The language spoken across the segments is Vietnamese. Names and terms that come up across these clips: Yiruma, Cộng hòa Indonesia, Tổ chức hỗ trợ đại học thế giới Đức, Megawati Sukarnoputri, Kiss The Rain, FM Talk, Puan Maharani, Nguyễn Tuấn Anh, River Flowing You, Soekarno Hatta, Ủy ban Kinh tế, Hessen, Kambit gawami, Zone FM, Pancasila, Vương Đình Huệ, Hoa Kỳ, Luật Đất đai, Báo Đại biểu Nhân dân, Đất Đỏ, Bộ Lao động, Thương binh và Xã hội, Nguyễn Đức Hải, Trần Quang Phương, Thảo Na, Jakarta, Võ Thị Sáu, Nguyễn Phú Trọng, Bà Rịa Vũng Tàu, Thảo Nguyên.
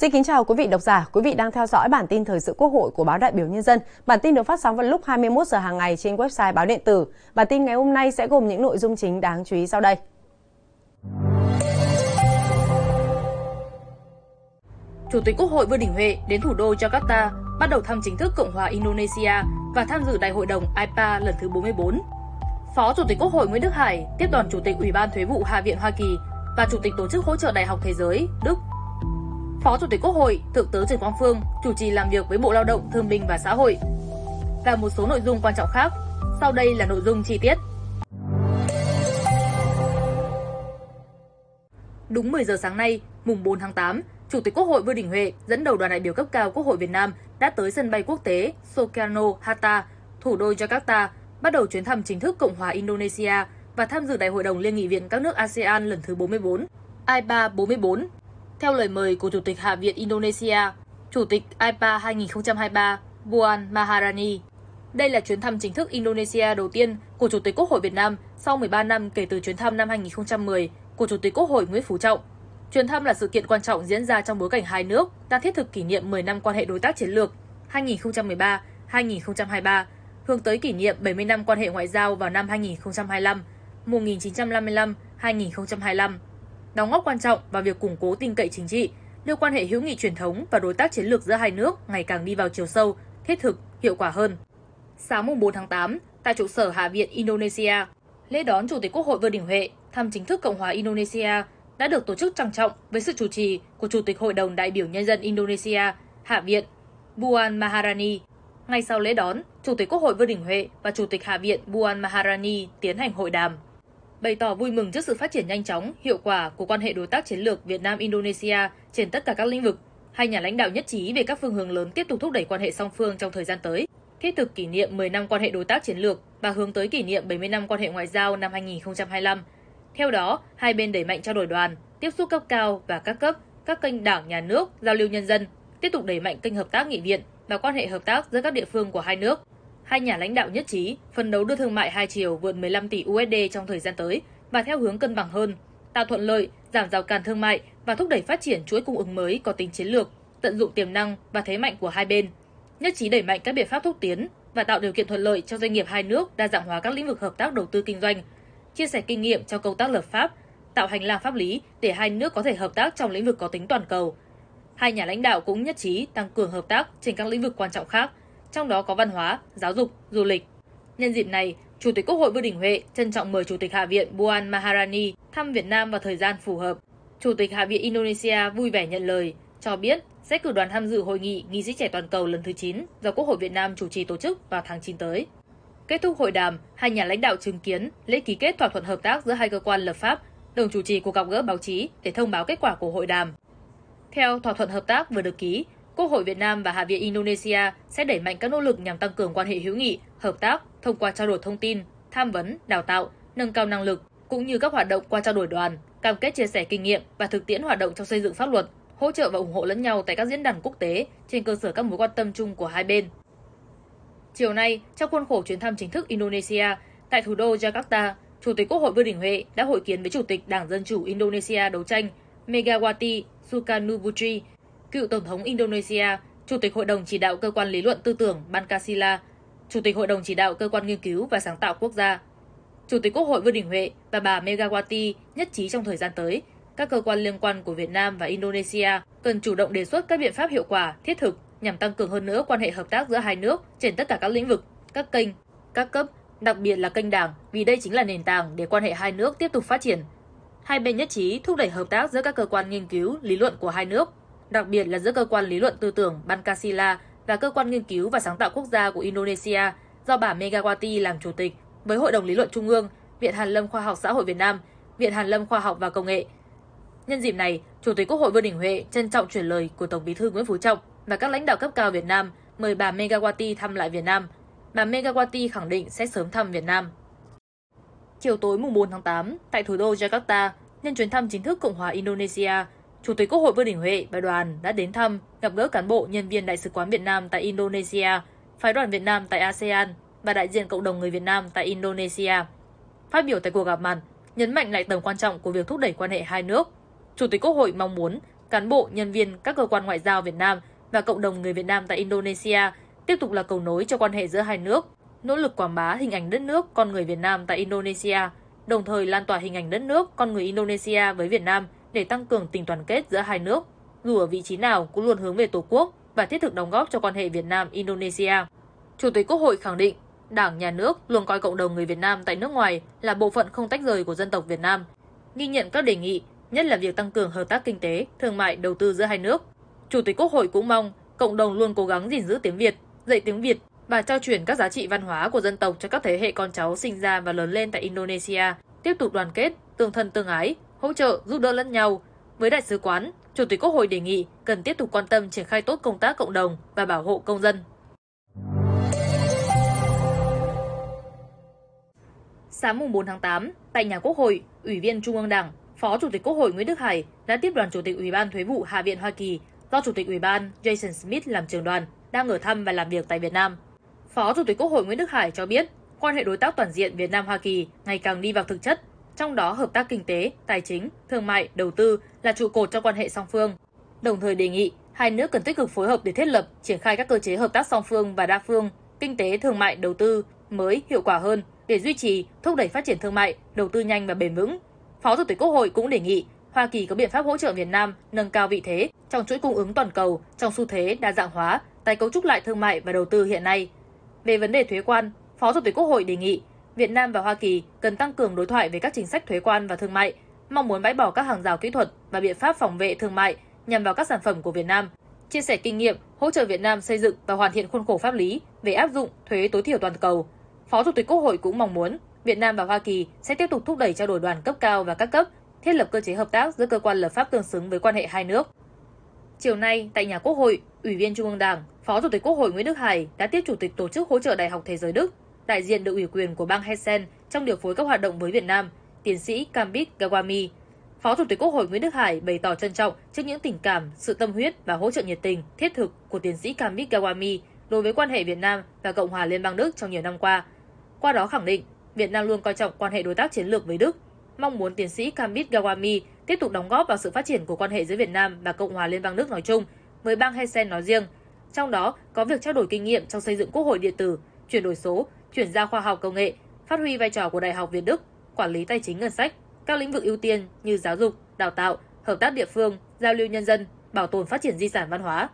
Xin kính chào quý vị độc giả, quý vị đang theo dõi bản tin thời sự Quốc hội của Báo Đại biểu Nhân dân. Bản tin được phát sóng vào lúc 21 giờ hàng ngày trên website báo điện tử. Bản tin ngày hôm nay sẽ gồm những nội dung chính đáng chú ý sau đây. Chủ tịch Quốc hội Vương Đình Huệ đến thủ đô Jakarta bắt đầu thăm chính thức Cộng hòa Indonesia và tham dự Đại hội đồng AIPA lần thứ 44. Phó Chủ tịch Quốc hội Nguyễn Đức Hải tiếp đoàn Chủ tịch Ủy ban Thuế vụ Hạ viện Hoa Kỳ và Chủ tịch Tổ chức Hỗ trợ Đại học Thế giới Đức. Phó Chủ tịch Quốc hội Thượng tướng Trần Quang Phương chủ trì làm việc với Bộ Lao động, Thương binh và Xã hội. Và một số nội dung quan trọng khác. Sau đây là nội dung chi tiết. Đúng 10 giờ sáng nay, mùng 4 tháng 8, Chủ tịch Quốc hội Vương Đình Huệ dẫn đầu đoàn đại biểu cấp cao Quốc hội Việt Nam đã tới sân bay quốc tế Soekarno Hatta, thủ đô Jakarta, bắt đầu chuyến thăm chính thức Cộng hòa Indonesia và tham dự Đại hội đồng Liên nghị viện các nước ASEAN lần thứ 44, AIPA 44. Theo lời mời của Chủ tịch Hạ viện Indonesia, Chủ tịch AIPA 2023 Puan Maharani. Đây là chuyến thăm chính thức Indonesia đầu tiên của Chủ tịch Quốc hội Việt Nam sau 13 năm kể từ chuyến thăm năm 2010 của Chủ tịch Quốc hội Nguyễn Phú Trọng. Chuyến thăm là sự kiện quan trọng diễn ra trong bối cảnh hai nước đang thiết thực kỷ niệm 10 năm quan hệ đối tác chiến lược 2013-2023, hướng tới kỷ niệm 70 năm quan hệ ngoại giao vào năm 2025, 1955-2025. Đóng góp quan trọng vào việc củng cố tin cậy chính trị, đưa quan hệ hữu nghị truyền thống và đối tác chiến lược giữa hai nước ngày càng đi vào chiều sâu, thiết thực, hiệu quả hơn. Sáng mùng 4 tháng 8, tại trụ sở Hạ viện Indonesia, lễ đón Chủ tịch Quốc hội Vương Đình Huệ thăm chính thức Cộng hòa Indonesia đã được tổ chức trang trọng với sự chủ trì của Chủ tịch Hội đồng Đại biểu Nhân dân Indonesia, Hạ viện, Puan Maharani. Ngay sau lễ đón, Chủ tịch Quốc hội Vương Đình Huệ và Chủ tịch Hạ viện Puan Maharani tiến hành hội đàm. Bày tỏ vui mừng trước sự phát triển nhanh chóng, hiệu quả của quan hệ đối tác chiến lược Việt Nam-Indonesia trên tất cả các lĩnh vực, hai nhà lãnh đạo nhất trí về các phương hướng lớn tiếp tục thúc đẩy quan hệ song phương trong thời gian tới, thiết thực kỷ niệm 10 năm quan hệ đối tác chiến lược và hướng tới kỷ niệm 70 năm quan hệ ngoại giao năm 2025. Theo đó, hai bên đẩy mạnh trao đổi đoàn, tiếp xúc cấp cao và các cấp, các kênh đảng, nhà nước, giao lưu nhân dân, tiếp tục đẩy mạnh kênh hợp tác nghị viện và quan hệ hợp tác giữa các địa phương của hai nước. Hai nhà lãnh đạo nhất trí phấn đấu đưa thương mại hai chiều vượt 15 tỷ USD trong thời gian tới và theo hướng cân bằng hơn, tạo thuận lợi, giảm rào cản thương mại và thúc đẩy phát triển chuỗi cung ứng mới có tính chiến lược, tận dụng tiềm năng và thế mạnh của hai bên. Nhất trí đẩy mạnh các biện pháp thúc tiến và tạo điều kiện thuận lợi cho doanh nghiệp hai nước đa dạng hóa các lĩnh vực hợp tác đầu tư kinh doanh, chia sẻ kinh nghiệm trong công tác lập pháp, tạo hành lang pháp lý để hai nước có thể hợp tác trong lĩnh vực có tính toàn cầu. Hai nhà lãnh đạo cũng nhất trí tăng cường hợp tác trên các lĩnh vực quan trọng khác, trong đó có văn hóa, giáo dục, du lịch. Nhân dịp này, Chủ tịch Quốc hội Vương Đình Huệ trân trọng mời Chủ tịch Hạ viện Puan Maharani thăm Việt Nam vào thời gian phù hợp. Chủ tịch Hạ viện Indonesia vui vẻ nhận lời, cho biết sẽ cử đoàn tham dự hội nghị nghị sĩ trẻ toàn cầu lần thứ 9 do Quốc hội Việt Nam chủ trì tổ chức vào tháng 9 tới. Kết thúc hội đàm, hai nhà lãnh đạo chứng kiến lễ ký kết thỏa thuận hợp tác giữa hai cơ quan lập pháp, đồng chủ trì cuộc gặp gỡ báo chí để thông báo kết quả của hội đàm. Theo thỏa thuận hợp tác vừa được ký, Quốc hội Việt Nam và Hạ viện Indonesia sẽ đẩy mạnh các nỗ lực nhằm tăng cường quan hệ hữu nghị, hợp tác thông qua trao đổi thông tin, tham vấn, đào tạo, nâng cao năng lực cũng như các hoạt động qua trao đổi đoàn, cam kết chia sẻ kinh nghiệm và thực tiễn hoạt động trong xây dựng pháp luật, hỗ trợ và ủng hộ lẫn nhau tại các diễn đàn quốc tế trên cơ sở các mối quan tâm chung của hai bên. Chiều nay, trong khuôn khổ chuyến thăm chính thức Indonesia tại thủ đô Jakarta, Chủ tịch Quốc hội Vương Đình Huệ đã hội kiến với Chủ tịch Đảng Dân chủ Indonesia đấu tranh Megawati Sukarnoputri, cựu Tổng thống Indonesia, Chủ tịch Hội đồng chỉ đạo Cơ quan Lý luận Tư tưởng Pancasila, Chủ tịch Hội đồng chỉ đạo Cơ quan Nghiên cứu và Sáng tạo Quốc gia. Chủ tịch Quốc hội Vương Đình Huệ và bà Megawati nhất trí trong thời gian tới, các cơ quan liên quan của Việt Nam và Indonesia cần chủ động đề xuất các biện pháp hiệu quả, thiết thực nhằm tăng cường hơn nữa quan hệ hợp tác giữa hai nước trên tất cả các lĩnh vực, các kênh, các cấp, đặc biệt là kênh đảng, vì đây chính là nền tảng để quan hệ hai nước tiếp tục phát triển. Hai bên nhất trí thúc đẩy hợp tác giữa các cơ quan nghiên cứu, lý luận của hai nước, đặc biệt là giữa Cơ quan Lý luận Tư tưởng Pancasila và Cơ quan Nghiên cứu và Sáng tạo Quốc gia của Indonesia do bà Megawati làm chủ tịch với Hội đồng Lý luận Trung ương, Viện Hàn lâm Khoa học Xã hội Việt Nam, Viện Hàn lâm Khoa học và Công nghệ. Nhân dịp này, Chủ tịch Quốc hội Vương Đình Huệ trân trọng chuyển lời của Tổng Bí thư Nguyễn Phú Trọng và các lãnh đạo cấp cao Việt Nam mời bà Megawati thăm lại Việt Nam. Bà Megawati khẳng định sẽ sớm thăm Việt Nam. Chiều tối mùng 4 tháng 8, tại thủ đô Jakarta, nhân chuyến thăm chính thức Cộng hòa Indonesia, Chủ tịch Quốc hội Vương Đình Huệ và đoàn đã đến thăm, gặp gỡ cán bộ, nhân viên Đại sứ quán Việt Nam tại Indonesia, phái đoàn Việt Nam tại ASEAN và đại diện cộng đồng người Việt Nam tại Indonesia. Phát biểu tại cuộc gặp mặt, nhấn mạnh lại tầm quan trọng của việc thúc đẩy quan hệ hai nước, Chủ tịch Quốc hội mong muốn cán bộ, nhân viên các cơ quan ngoại giao Việt Nam và cộng đồng người Việt Nam tại Indonesia tiếp tục là cầu nối cho quan hệ giữa hai nước, nỗ lực quảng bá hình ảnh đất nước, con người Việt Nam tại Indonesia, đồng thời lan tỏa hình ảnh đất nước, con người Indonesia với Việt Nam để tăng cường tình đoàn kết giữa hai nước, dù ở vị trí nào cũng luôn hướng về Tổ quốc và thiết thực đóng góp cho quan hệ Việt Nam-Indonesia. Chủ tịch Quốc hội khẳng định, Đảng, Nhà nước luôn coi cộng đồng người Việt Nam tại nước ngoài là bộ phận không tách rời của dân tộc Việt Nam, ghi nhận các đề nghị, nhất là việc tăng cường hợp tác kinh tế, thương mại, đầu tư giữa hai nước. Chủ tịch Quốc hội cũng mong cộng đồng luôn cố gắng gìn giữ tiếng Việt, dạy tiếng Việt và trao truyền các giá trị văn hóa của dân tộc cho các thế hệ con cháu sinh ra và lớn lên tại Indonesia, tiếp tục đoàn kết, tương thân tương ái, hỗ trợ, giúp đỡ lẫn nhau. Với Đại sứ quán, Chủ tịch Quốc hội đề nghị cần tiếp tục quan tâm triển khai tốt công tác cộng đồng và bảo hộ công dân. Sáng mùng 4 tháng 8, tại nhà Quốc hội, Ủy viên Trung ương Đảng, Phó Chủ tịch Quốc hội Nguyễn Đức Hải đã tiếp đoàn Chủ tịch Ủy ban Thuế vụ Hạ viện Hoa Kỳ do Chủ tịch Ủy ban Jason Smith làm trưởng đoàn đang ở thăm và làm việc tại Việt Nam. Phó Chủ tịch Quốc hội Nguyễn Đức Hải cho biết, quan hệ đối tác toàn diện Việt Nam-Hoa Kỳ ngày càng đi vào thực chất, trong đó hợp tác kinh tế, tài chính, thương mại, đầu tư là trụ cột trong quan hệ song phương. Đồng thời đề nghị hai nước cần tích cực phối hợp để thiết lập, triển khai các cơ chế hợp tác song phương và đa phương, kinh tế, thương mại, đầu tư mới hiệu quả hơn để duy trì, thúc đẩy phát triển thương mại, đầu tư nhanh và bền vững. Phó Chủ tịch Quốc hội cũng đề nghị Hoa Kỳ có biện pháp hỗ trợ Việt Nam nâng cao vị thế trong chuỗi cung ứng toàn cầu trong xu thế đa dạng hóa, tái cấu trúc lại thương mại và đầu tư hiện nay. Về vấn đề thuế quan, Phó Chủ tịch Quốc hội đề nghị Việt Nam và Hoa Kỳ cần tăng cường đối thoại về các chính sách thuế quan và thương mại, mong muốn bãi bỏ các hàng rào kỹ thuật và biện pháp phòng vệ thương mại nhằm vào các sản phẩm của Việt Nam, chia sẻ kinh nghiệm, hỗ trợ Việt Nam xây dựng và hoàn thiện khuôn khổ pháp lý về áp dụng thuế tối thiểu toàn cầu. Phó Chủ tịch Quốc hội cũng mong muốn Việt Nam và Hoa Kỳ sẽ tiếp tục thúc đẩy trao đổi đoàn cấp cao và các cấp, thiết lập cơ chế hợp tác giữa cơ quan lập pháp tương xứng với quan hệ hai nước. Chiều nay, tại nhà Quốc hội, Ủy viên Trung ương Đảng, Phó Chủ tịch Quốc hội Nguyễn Đức Hải đã tiếp Chủ tịch Tổ chức Hỗ trợ Đại học Thế giới Đức, đại diện được ủy quyền của bang Hessen trong điều phối các hoạt động với Việt Nam, tiến sĩ Kambit Gawami. Phó Chủ tịch Quốc hội Nguyễn Đức Hải bày tỏ trân trọng trước những tình cảm, sự tâm huyết và hỗ trợ nhiệt tình, thiết thực của tiến sĩ Kambit Gawami đối với quan hệ Việt Nam và Cộng hòa Liên bang Đức trong nhiều năm qua. Qua đó khẳng định, Việt Nam luôn coi trọng quan hệ đối tác chiến lược với Đức, mong muốn tiến sĩ Kambit Gawami tiếp tục đóng góp vào sự phát triển của quan hệ giữa Việt Nam và Cộng hòa Liên bang Đức nói chung, với bang Hessen nói riêng, trong đó có việc trao đổi kinh nghiệm trong xây dựng Quốc hội điện tử, chuyển đổi số, chuyển giao khoa học công nghệ, phát huy vai trò của Đại học Việt Đức, quản lý tài chính ngân sách, các lĩnh vực ưu tiên như giáo dục, đào tạo, hợp tác địa phương, giao lưu nhân dân, bảo tồn phát triển di sản văn hóa.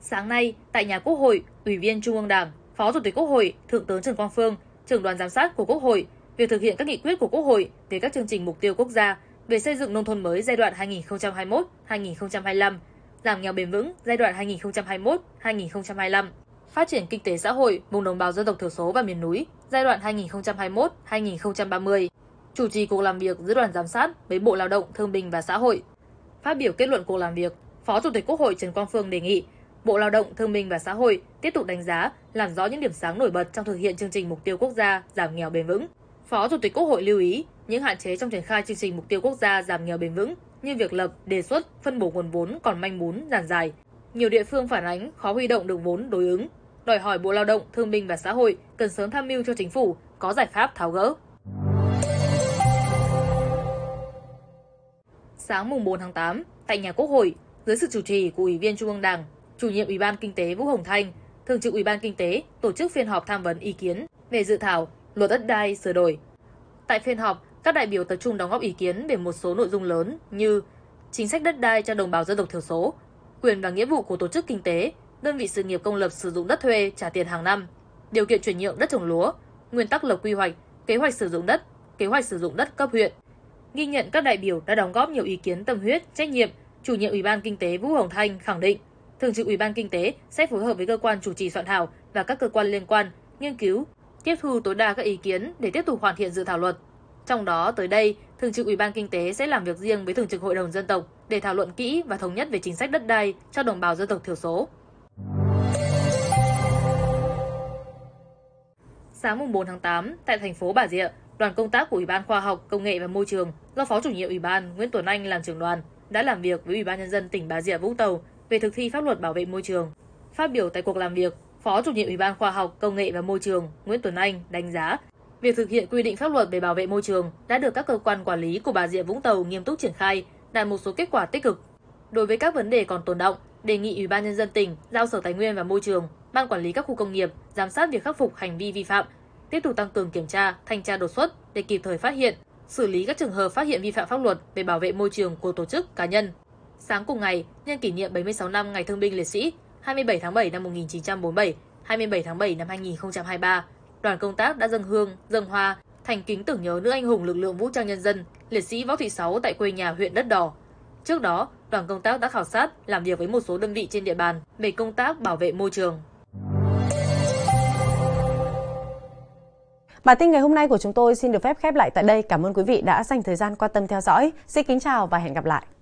Sáng nay, tại nhà Quốc hội, Ủy viên Trung ương Đảng, Phó Chủ tịch Quốc hội, Thượng tướng Trần Quang Phương, trưởng đoàn giám sát của Quốc hội, việc thực hiện các nghị quyết của Quốc hội về các chương trình mục tiêu quốc gia về xây dựng nông thôn mới giai đoạn 2021-2025, giảm nghèo bền vững giai đoạn 2021-2025, phát triển kinh tế xã hội vùng đồng bào dân tộc thiểu số và miền núi giai đoạn 2021-2030, chủ trì cuộc làm việc giữa đoàn giám sát với Bộ Lao động, Thương binh và Xã hội. Phát biểu kết luận cuộc làm việc, Phó Chủ tịch Quốc hội Trần Quang Phương đề nghị Bộ Lao động, Thương binh và Xã hội tiếp tục đánh giá, làm rõ những điểm sáng nổi bật trong thực hiện chương trình mục tiêu quốc gia giảm nghèo bền vững. Phó Chủ tịch Quốc hội lưu ý những hạn chế trong triển khai chương trình mục tiêu quốc gia giảm nghèo bền vững như việc lập, đề xuất, phân bổ nguồn vốn còn manh mún, dàn dài. Nhiều địa phương phản ánh khó huy động được vốn đối ứng, đòi hỏi Bộ Lao động, Thương binh và Xã hội cần sớm tham mưu cho Chính phủ có giải pháp tháo gỡ. Sáng mùng 4 tháng 8, tại nhà Quốc hội, dưới sự chủ trì của Ủy viên Trung ương Đảng, Chủ nhiệm Ủy ban Kinh tế Vũ Hồng Thanh, Thường trực Ủy ban Kinh tế tổ chức phiên họp tham vấn ý kiến về dự thảo Luật Đất đai sửa đổi. Tại phiên họp, các đại biểu tập trung đóng góp ý kiến về một số nội dung lớn như chính sách đất đai cho đồng bào dân tộc thiểu số, quyền và nghĩa vụ của tổ chức kinh tế, đơn vị sự nghiệp công lập sử dụng đất thuê trả tiền hàng năm, điều kiện chuyển nhượng đất trồng lúa, nguyên tắc lập quy hoạch, kế hoạch sử dụng đất, kế hoạch sử dụng đất cấp huyện. Ghi nhận các đại biểu đã đóng góp nhiều ý kiến tâm huyết, trách nhiệm, Chủ nhiệm Ủy ban Kinh tế Vũ Hồng Thanh khẳng định Thường trực Ủy ban Kinh tế sẽ phối hợp với cơ quan chủ trì soạn thảo và các cơ quan liên quan nghiên cứu, tiếp thu tối đa các ý kiến để tiếp tục hoàn thiện dự thảo luật. Trong đó, tới đây, Thường trực Ủy ban Kinh tế sẽ làm việc riêng với Thường trực Hội đồng Dân tộc để thảo luận kỹ và thống nhất về chính sách đất đai cho đồng bào dân tộc thiểu số. Sáng mùng 4 tháng 8, tại thành phố Bà Rịa, đoàn công tác của Ủy ban Khoa học, Công nghệ và Môi trường do Phó Chủ nhiệm Ủy ban Nguyễn Tuấn Anh làm trưởng đoàn đã làm việc với Ủy ban Nhân dân tỉnh Bà Rịa Vũng Tàu về thực thi pháp luật bảo vệ môi trường. Phát biểu tại cuộc làm việc, Phó Chủ nhiệm Ủy ban Khoa học, Công nghệ và Môi trường Nguyễn Tuấn Anh đánh giá Việc thực hiện quy định pháp luật về bảo vệ môi trường đã được các cơ quan quản lý của Bà Rịa Vũng Tàu nghiêm túc triển khai, đạt một số kết quả tích cực. Đối với các vấn đề còn tồn động, đề nghị Ủy ban Nhân dân tỉnh giao Sở Tài nguyên và Môi trường, Ban Quản lý các khu công nghiệp giám sát việc khắc phục hành vi vi phạm, tiếp tục tăng cường kiểm tra, thanh tra đột xuất để kịp thời phát hiện, xử lý các trường hợp phát hiện vi phạm pháp luật về bảo vệ môi trường của tổ chức, cá nhân. Sáng cùng ngày, nhân kỷ niệm 76 năm Ngày Thương binh Liệt sĩ, 27 tháng 7 năm 1947, 27 tháng 7 năm 2023, đoàn công tác đã dâng hương, dâng hoa, thành kính tưởng nhớ nữ anh hùng lực lượng vũ trang nhân dân, liệt sĩ Võ Thị Sáu tại quê nhà huyện Đất Đỏ. Trước đó, đoàn công tác đã khảo sát, làm việc với một số đơn vị trên địa bàn về công tác bảo vệ môi trường. Bản tin ngày hôm nay của chúng tôi xin được phép khép lại tại đây. Cảm ơn quý vị đã dành thời gian quan tâm theo dõi. Xin kính chào và hẹn gặp lại.